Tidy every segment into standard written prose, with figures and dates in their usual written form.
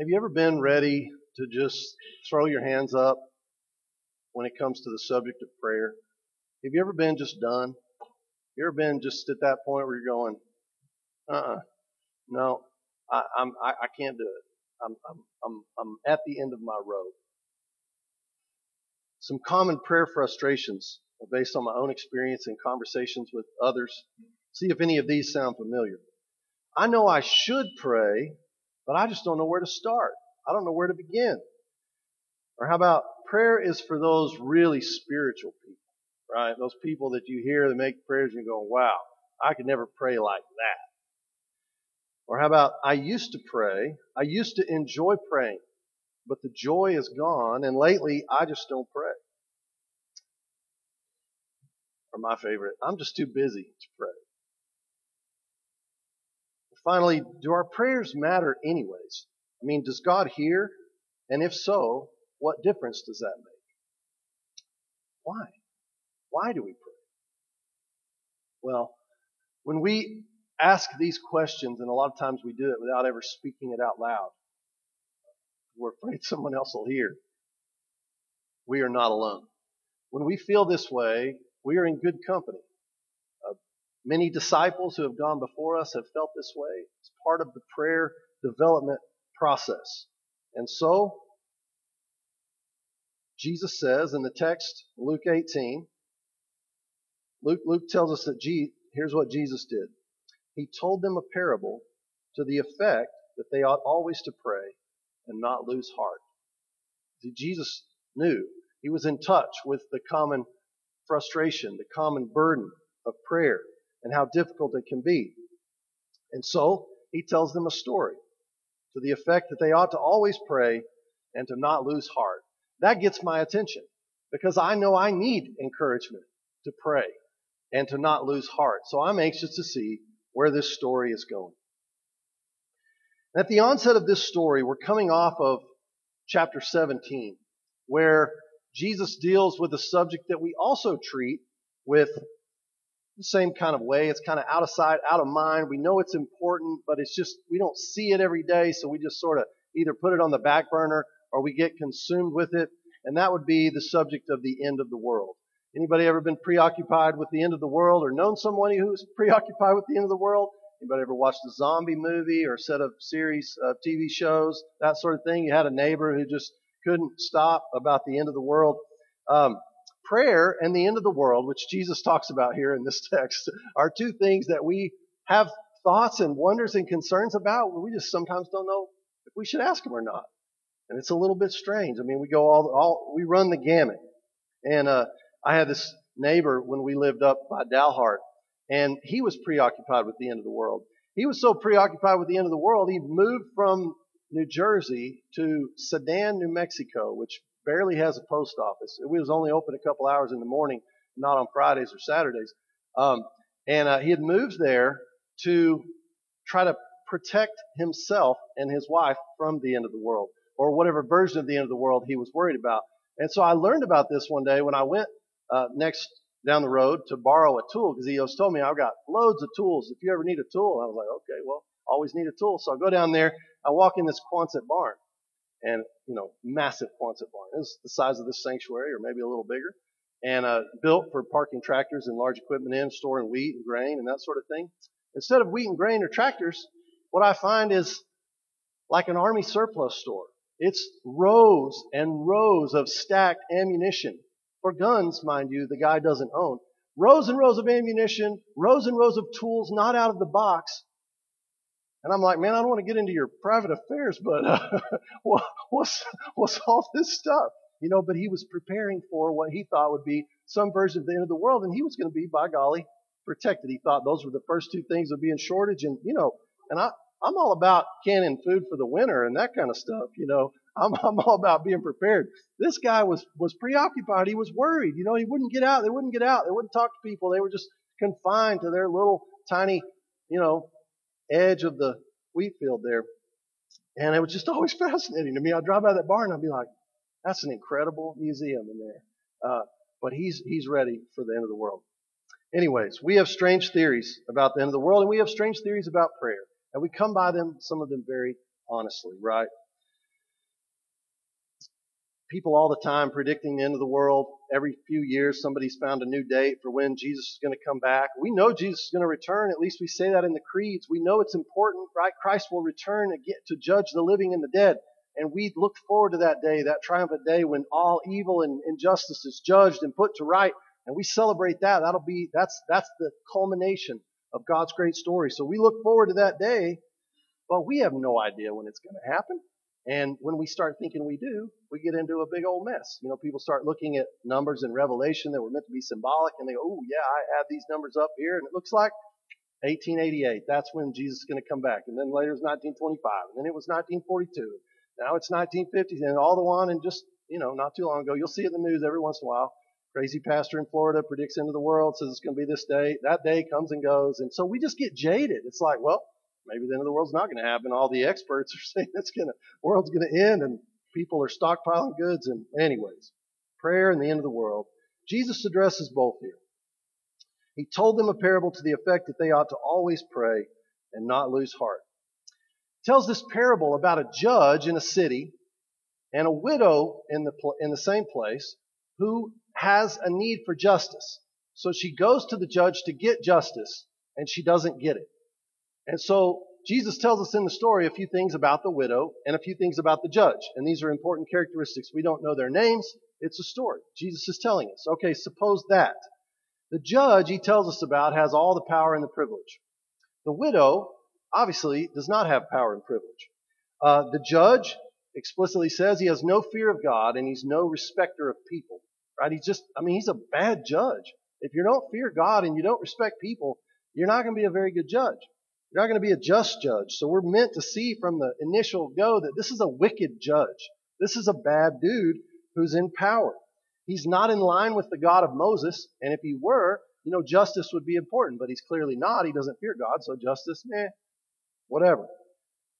Have you ever been ready to just throw your hands up when it comes to the subject of prayer? Have you ever been just done? You ever been just at that point where you're going, no, I can't do it. I'm at the end of my rope. Some common prayer frustrations are based on my own experience and conversations with others. See if any of these sound familiar. I know I should pray, but I just don't know where to start. I don't know where to begin. Or how about prayer is for those really spiritual people, right? Those people that you hear that make prayers and you go, wow, I could never pray like that. Or how about, I used to pray, I used to enjoy praying, but the joy is gone, and lately I just don't pray. Or my favorite, I'm just too busy to pray. Finally, do our prayers matter anyways? I mean, does God hear? And if so, what difference does that make? Why? Why do we pray? Well, when we ask these questions, and a lot of times we do it without ever speaking it out loud. We're afraid someone else will hear. We are not alone. When we feel this way, we are in good company. Many disciples who have gone before us have felt this way. It's part of the prayer development process. And so, Jesus says in the text, Luke 18, Luke tells us that here's what Jesus did. He told them a parable to the effect that they ought always to pray and not lose heart. See, Jesus knew. He was in touch with the common frustration, the common burden of prayer and how difficult it can be. And so he tells them a story to the effect that they ought to always pray and to not lose heart. That gets my attention because I know I need encouragement to pray and to not lose heart. So I'm anxious to see where this story is going. At the onset of this story, we're coming off of chapter 17, where Jesus deals with a subject that we also treat with the same kind of way. It's kind of out of sight, out of mind. We know it's important, but it's just we don't see it every day, so we just sort of either put it on the back burner or we get consumed with it, and that would be the subject of the end of the world. Anybody ever been preoccupied with the end of the world or known someone who's preoccupied with the end of the world? Anybody ever watched a zombie movie or a set of series, TV shows, that sort of thing? You had a neighbor who just couldn't stop about the end of the world. Prayer and the end of the world, which Jesus talks about here in this text, are two things that we have thoughts and wonders and concerns about. We just sometimes don't know if we should ask them or not. And it's a little bit strange. I mean, we go we run the gamut. And, I had this neighbor when we lived up by Dalhart, and he was preoccupied with the end of the world. He was so preoccupied with the end of the world, he moved from New Jersey to Sedan, New Mexico, which barely has a post office. It was only open a couple hours in the morning, not on Fridays or Saturdays. He had moved there to try to protect himself and his wife from the end of the world, or whatever version of the end of the world he was worried about. And so I learned about this one day when I went next down the road to borrow a tool because he always told me I've got loads of tools. If you ever need a tool, I was like, okay, well, always need a tool. So I go down there. I walk in this Quonset barn, and massive Quonset barn. It's the size of this sanctuary, or maybe a little bigger, and built for parking tractors and large equipment in, storing wheat and grain and that sort of thing. Instead of wheat and grain or tractors, what I find is like an army surplus store. It's rows and rows of stacked ammunition. For guns, mind you, the guy doesn't own. Rows and rows of ammunition, rows and rows of tools not out of the box. And I'm like, man, I don't want to get into your private affairs, but what's all this stuff? But he was preparing for what he thought would be some version of the end of the world, and he was going to be, by golly, protected. He thought those were the first two things that would be in shortage. And, I'm all about canning food for the winter and that kind of stuff, I'm all about being prepared. This guy was preoccupied. He was worried. He wouldn't get out. They wouldn't get out. They wouldn't talk to people. They were just confined to their little tiny, edge of the wheat field there. And it was just always fascinating to me. I'd drive by that barn and I'd be like, that's an incredible museum in there. But he's ready for the end of the world. Anyways, we have strange theories about the end of the world, and we have strange theories about prayer. And we come by them, some of them very honestly, right? people all the time predicting the end of the world. Every few years, somebody's found a new date for when Jesus is going to come back. We know Jesus is going to return. At least we say that in the creeds. We know it's important, right? Christ will return again to judge the living and the dead. And we look forward to that day, that triumphant day when all evil and injustice is judged and put to right. And we celebrate that. That's the culmination of God's great story. So we look forward to that day, but we have no idea when it's going to happen. And when we start thinking we do, we get into a big old mess. You know, people start looking at numbers in Revelation that were meant to be symbolic, and they go, oh, yeah, I add these numbers up here, and it looks like 1888. That's when Jesus is going to come back. And then later it was 1925, and then it was 1942. Now it's 1950s, and all the on, and just, you know, not too long ago, you'll see it in the news every once in a while. Crazy pastor in Florida predicts the end of the world, says it's going to be this day. That day comes and goes, and so we just get jaded. It's like, well, maybe the end of the world's not going to happen. All the experts are saying the world's going to end, and people are stockpiling goods. And anyways, prayer and the end of the world. Jesus addresses both here. He told them a parable to the effect that they ought to always pray and not lose heart. He tells this parable about a judge in a city and a widow in the same place who has a need for justice. So she goes to the judge to get justice, and she doesn't get it. And so Jesus tells us in the story a few things about the widow and a few things about the judge. And these are important characteristics. We don't know their names. It's a story. Jesus is telling us. Okay, suppose that. The judge, he tells us about, has all the power and the privilege. The widow, obviously, does not have power and privilege. The judge explicitly says he has no fear of God and he's no respecter of people. Right? He's a bad judge. If you don't fear God and you don't respect people, you're not going to be a very good judge. You're not going to be a just judge. So we're meant to see from the initial go that this is a wicked judge. This is a bad dude who's in power. He's not in line with the God of Moses. And if he were, you know, justice would be important. But he's clearly not. He doesn't fear God. So justice, whatever.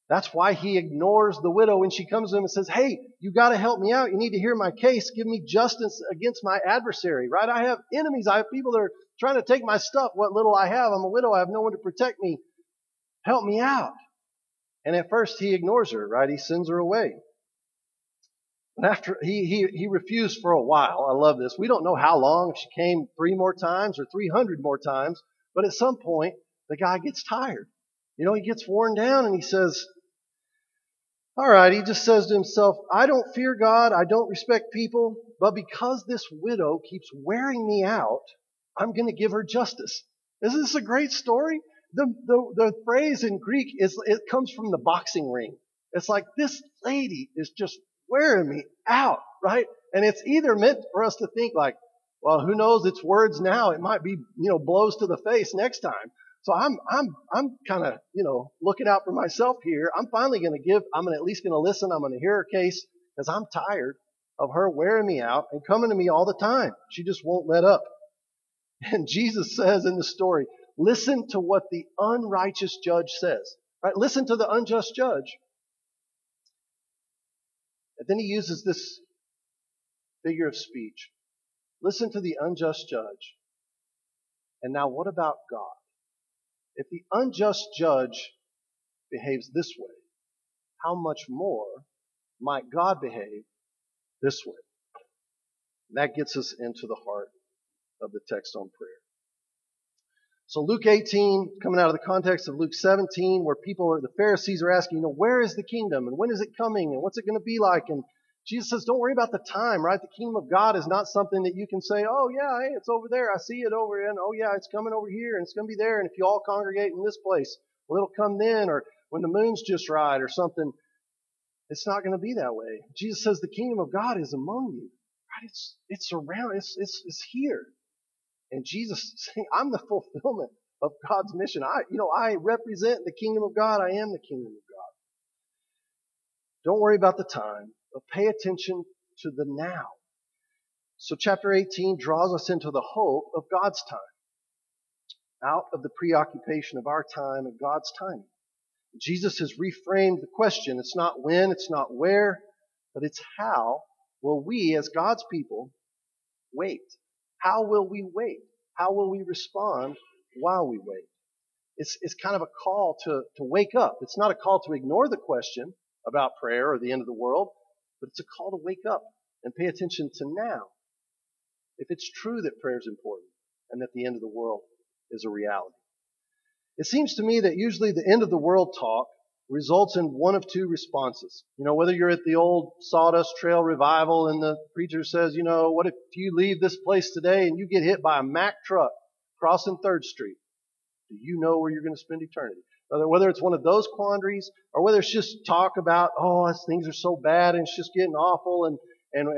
That's why he ignores the widow when she comes to him and says, hey, you got to help me out. You need to hear my case. Give me justice against my adversary, right? I have enemies. I have people that are trying to take my stuff, what little I have. I'm a widow. I have no one to protect me. Help me out. And at first he ignores her, right? He sends her away. But after he refused for a while. I love this. We don't know how long, if she came 3 more times or 300 more times. But at some point, the guy gets tired. You know, he gets worn down and he says, all right, he just says to himself, I don't fear God. I don't respect people. But because this widow keeps wearing me out, I'm going to give her justice. Isn't this a great story? The phrase in Greek it comes from the boxing ring. It's like, this lady is just wearing me out, right? And it's either meant for us to think like, well, who knows? It's words now. It might be, blows to the face next time. So I'm kind of, looking out for myself here. I'm finally going to give. I'm at least going to listen. I'm going to hear her case because I'm tired of her wearing me out and coming to me all the time. She just won't let up. And Jesus says in the story, listen to what the unrighteous judge says. Right? Listen to the unjust judge. And then he uses this figure of speech. Listen to the unjust judge. And now what about God? If the unjust judge behaves this way, how much more might God behave this way? And that gets us into the heart of the text on prayer. So Luke 18, coming out of the context of Luke 17, where the Pharisees are asking, where is the kingdom and when is it coming and what's it going to be like? And Jesus says, don't worry about the time, right? The kingdom of God is not something that you can say, oh yeah, hey, it's over there. I see it over there. And oh yeah, it's coming over here and it's going to be there. And if you all congregate in this place, well, it'll come then, or when the moon's just right or something. It's not going to be that way. Jesus says the kingdom of God is among you, right? It's around. It's here. And Jesus is saying, I'm the fulfillment of God's mission. I represent the kingdom of God. I am the kingdom of God. Don't worry about the time, but pay attention to the now. So chapter 18 draws us into the hope of God's time, out of the preoccupation of our time and God's timing. Jesus has reframed the question. It's not when, it's not where, but it's how will we as God's people wait? How will we wait? How will we respond while we wait? It's kind of a call to wake up. It's not a call to ignore the question about prayer or the end of the world, but it's a call to wake up And pay attention to now. If it's true that prayer is important and that the end of the world is a reality. It seems to me that usually the end of the world talk results in one of two responses. You know, whether you're at the old sawdust trail revival and the preacher says, you know, what if you leave this place today and you get hit by a Mack truck crossing 3rd Street? Do you know where you're going to spend eternity? Whether it's one of those quandaries or whether it's just talk about, oh, things are so bad and it's just getting awful and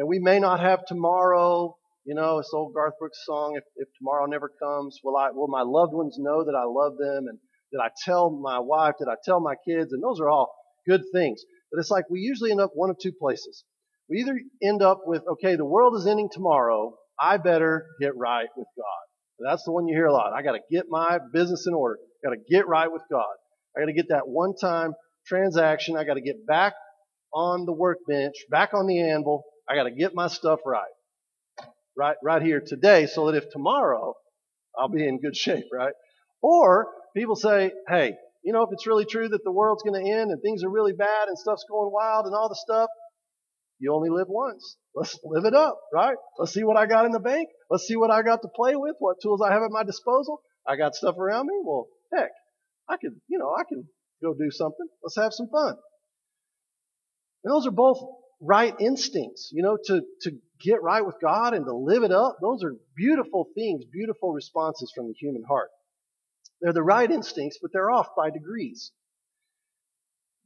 we may not have tomorrow. You know, it's the old Garth Brooks song, if tomorrow never comes, will my loved ones know that I love them? And did I tell my wife? Did I tell my kids? And those are all good things. But it's like we usually end up one of two places. We either end up with, okay, the world is ending tomorrow. I better get right with God. That's the one you hear a lot. I got to get my business in order. I got to get right with God. I got to get that one-time transaction. I got to get back on the workbench, back on the anvil. I got to get my stuff right here today so that if tomorrow I'll be in good shape, right? Or people say, hey, you know, if it's really true that the world's going to end and things are really bad and stuff's going wild and all the stuff, you only live once. Let's live it up, right? Let's see what I got in the bank. Let's see what I got to play with, what tools I have at my disposal. I got stuff around me. Well, heck, I can go do something. Let's have some fun. And those are both right instincts, you know, to get right with God and to live it up. Those are beautiful things, beautiful responses from the human heart. They're the right instincts, but they're off by degrees.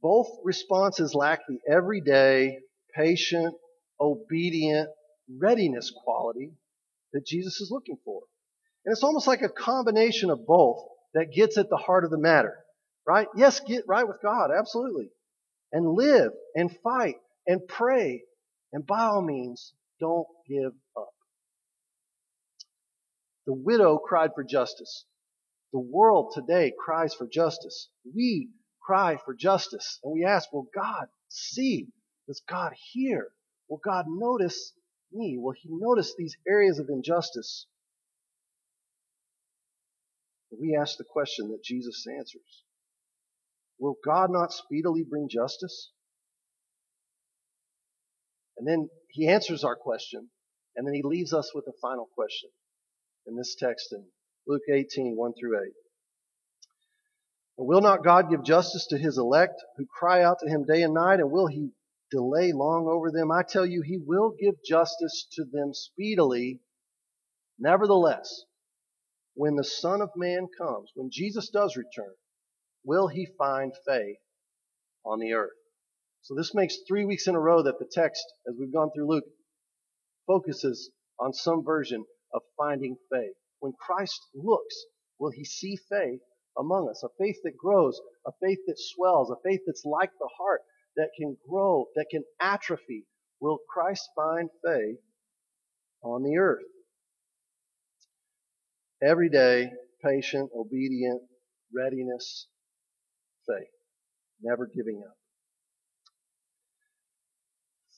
Both responses lack the everyday, patient, obedient, readiness quality that Jesus is looking for. And it's almost like a combination of both that gets at the heart of the matter, right? Yes, get right with God, absolutely. And live and fight and pray. And by all means, don't give up. The widow cried for justice. The world today cries for justice. We cry for justice. And we ask, will God see? Does God hear? Will God notice me? Will He notice these areas of injustice? And we ask the question that Jesus answers. Will God not speedily bring justice? And then He answers our question, and then He leaves us with a final question in this text in Luke 18, 1 through 8. And will not God give justice to His elect who cry out to Him day and night, and will He delay long over them? I tell you, He will give justice to them speedily. Nevertheless, when the Son of Man comes, when Jesus does return, will He find faith on the earth? So this makes 3 weeks in a row that the text, as we've gone through Luke, focuses on some version of finding faith. When Christ looks, will He see faith among us? A faith that grows, a faith that swells, a faith that's like the heart, that can grow, that can atrophy. Will Christ find faith on the earth? Everyday, patient, obedient, readiness, faith. Never giving up.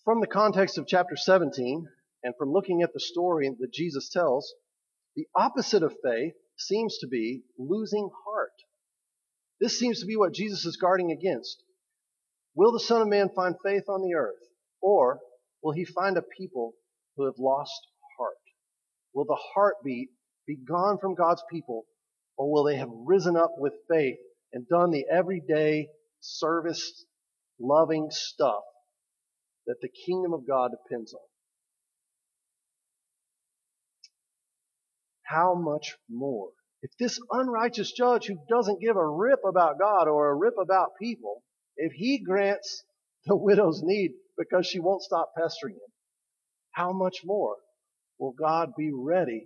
From the context of chapter 17, and from looking at the story that Jesus tells, the opposite of faith seems to be losing heart. This seems to be what Jesus is guarding against. Will the Son of Man find faith on the earth? Or will He find a people who have lost heart? Will the heartbeat be gone from God's people? Or will they have risen up with faith and done the everyday, service-loving stuff that the kingdom of God depends on? How much more? If this unrighteous judge who doesn't give a rip about God or a rip about people, if He grants the widow's need because she won't stop pestering Him, how much more will God be ready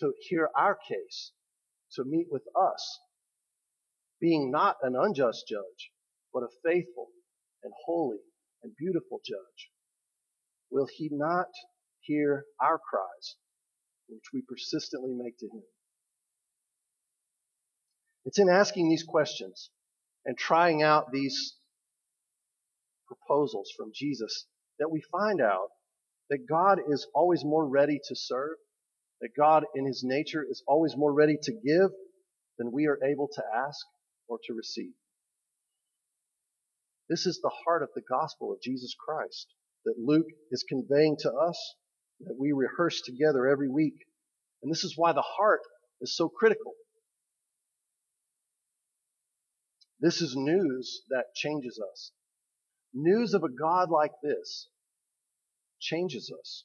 to hear our case, to meet with us, being not an unjust judge, but a faithful and holy and beautiful judge? Will He not hear our cries, which we persistently make to Him? It's in asking these questions and trying out these proposals from Jesus that we find out that God is always more ready to serve, that God in His nature is always more ready to give than we are able to ask or to receive. This is the heart of the gospel of Jesus Christ. that Luke is conveying to us, that we rehearse together every week. And this is why the heart is so critical. This is news that changes us. News of a God like this changes us.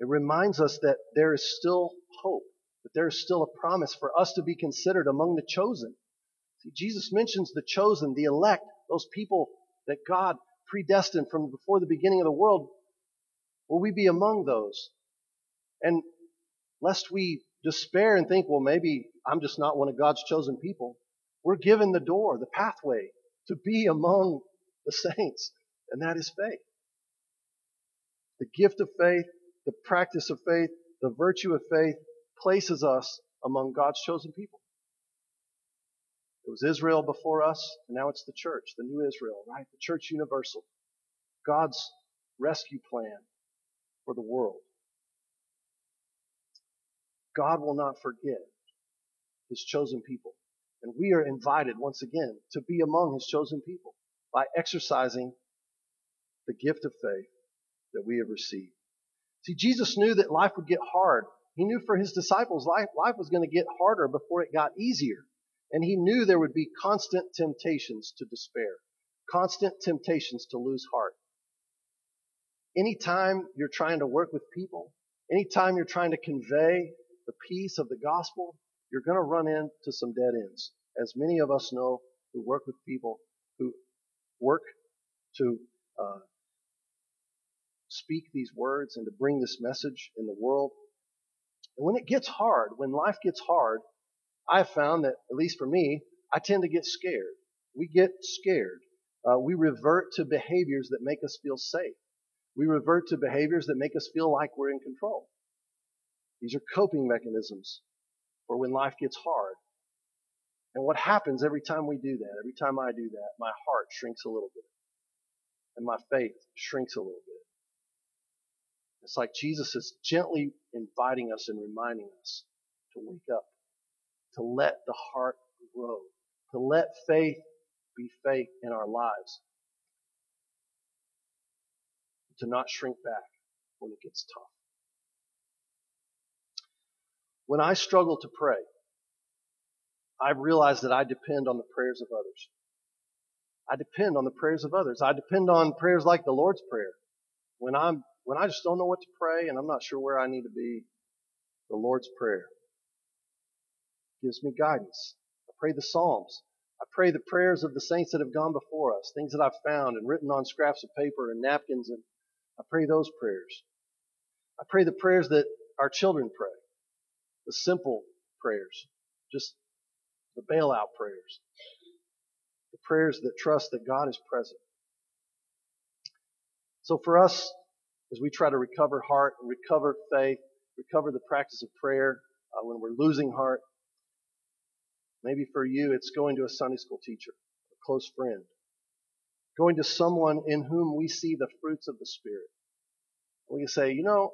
It reminds us that there is still hope, that there is still a promise for us to be considered among the chosen. See, Jesus mentions the chosen, the elect, those people that God predestined from before the beginning of the world. Will we be among those? And lest we despair and think, well, maybe I'm just not one of God's chosen people, we're given the door, the pathway to be among the saints, and that is faith. The gift of faith, the practice of faith, the virtue of faith places us among God's chosen people. It was Israel before us, and now it's the church, the new Israel, right? The church universal, God's rescue plan for the world. God will not forget his chosen people. And we are invited, once again, to be among his chosen people by exercising the gift of faith that we have received. See, Jesus knew that life would get hard. He knew for his disciples life was going to get harder before it got easier. And he knew there would be constant temptations to despair, constant temptations to lose heart. Anytime you're trying to work with people, anytime you're trying to convey the peace of the gospel, you're going to run into some dead ends. As many of us know who work with people, who work to speak these words and to bring this message in the world. And when it gets hard, when life gets hard, I've found that, at least for me, I tend to get scared. We get scared. We revert to behaviors that make us feel safe. We revert to behaviors that make us feel like we're in control. These are coping mechanisms for when life gets hard. And what happens every time we do that, every time I do that, my heart shrinks a little bit. And my faith shrinks a little bit. It's like Jesus is gently inviting us and reminding us to wake up, to let the heart grow, to let faith be faith in our lives, to not shrink back when it gets tough. When I struggle to pray, I realize that I depend on the prayers of others. I depend on the prayers of others. I depend on prayers like the Lord's Prayer. When I just don't know what to pray and I'm not sure where I need to be, the Lord's Prayer gives me guidance. I pray the Psalms. I pray the prayers of the saints that have gone before us, things that I've found and written on scraps of paper and napkins, and I pray those prayers. I pray the prayers that our children pray, the simple prayers, just the bailout prayers, the prayers that trust that God is present. So for us, as we try to recover heart, recover faith, recover the practice of prayer when we're losing heart, maybe for you, it's going to a Sunday school teacher, a close friend, going to someone in whom we see the fruits of the Spirit. We can say, you know,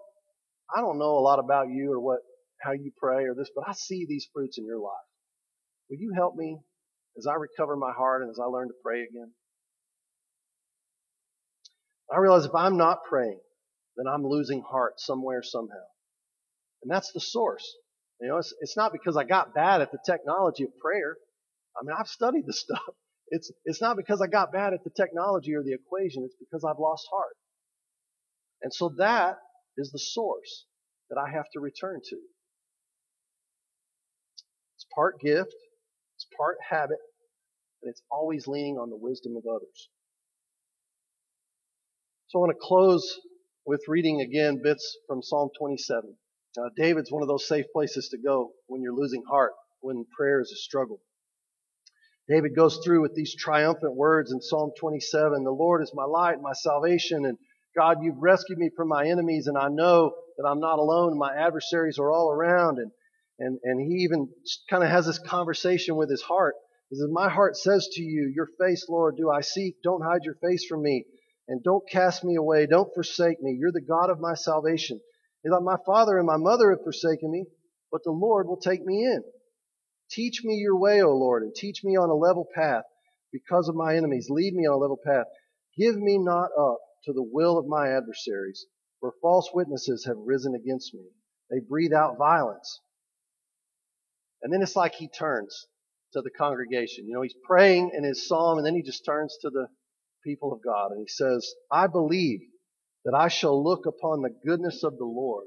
I don't know a lot about you or how you pray or this, but I see these fruits in your life. Will you help me as I recover my heart and as I learn to pray again? I realize if I'm not praying, then I'm losing heart somewhere, somehow. And that's the source. You know, it's not because I got bad at the technology of prayer. I mean, I've studied this stuff. It's not because I got bad at the technology or the equation. It's because I've lost heart. And so that is the source that I have to return to. It's part gift, it's part habit, and it's always leaning on the wisdom of others. So I want to close with reading again bits from Psalm 27. David's one of those safe places to go when you're losing heart, when prayer is a struggle. David goes through with these triumphant words in Psalm 27. The Lord is my light and my salvation, and God, you've rescued me from my enemies, and I know that I'm not alone. My adversaries are all around. And he even kind of has this conversation with his heart. He says, my heart says to you, your face, Lord, do I seek? Don't hide your face from me, and don't cast me away. Don't forsake me. You're the God of my salvation. He's like, my father and my mother have forsaken me, but the Lord will take me in. Teach me your way, O Lord, and teach me on a level path because of my enemies. Lead me on a level path. Give me not up to the will of my adversaries, for false witnesses have risen against me. They breathe out violence. And then it's like he turns to the congregation. You know, he's praying in his psalm, and then he just turns to the people of God, and he says, I believe that I shall look upon the goodness of the Lord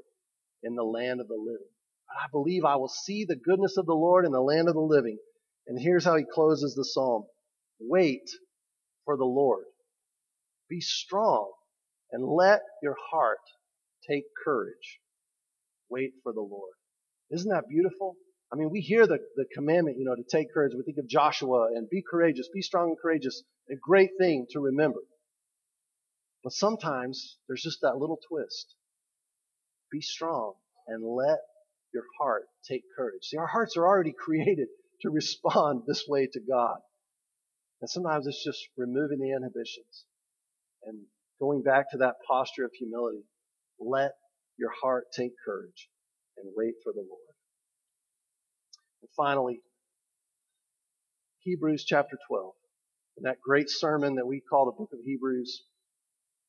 in the land of the living. I believe I will see the goodness of the Lord in the land of the living. And here's how he closes the psalm. Wait for the Lord. Be strong and let your heart take courage. Wait for the Lord. Isn't that beautiful? I mean, we hear the commandment, you know, to take courage. We think of Joshua and be courageous, be strong and courageous. A great thing to remember. But sometimes there's just that little twist. Be strong and let your heart take courage. See, our hearts are already created to respond this way to God. And sometimes it's just removing the inhibitions and going back to that posture of humility. Let your heart take courage and wait for the Lord. And finally, Hebrews chapter 12. In that great sermon that we call the book of Hebrews,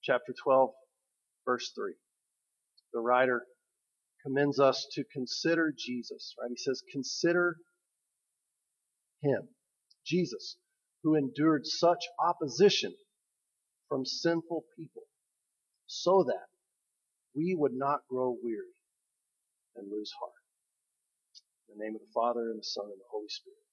chapter 12, verse 3. The writer commends us to consider Jesus, right? He says, consider him, Jesus, who endured such opposition from sinful people, so that we would not grow weary and lose heart. In the name of the Father, and the Son, and the Holy Spirit.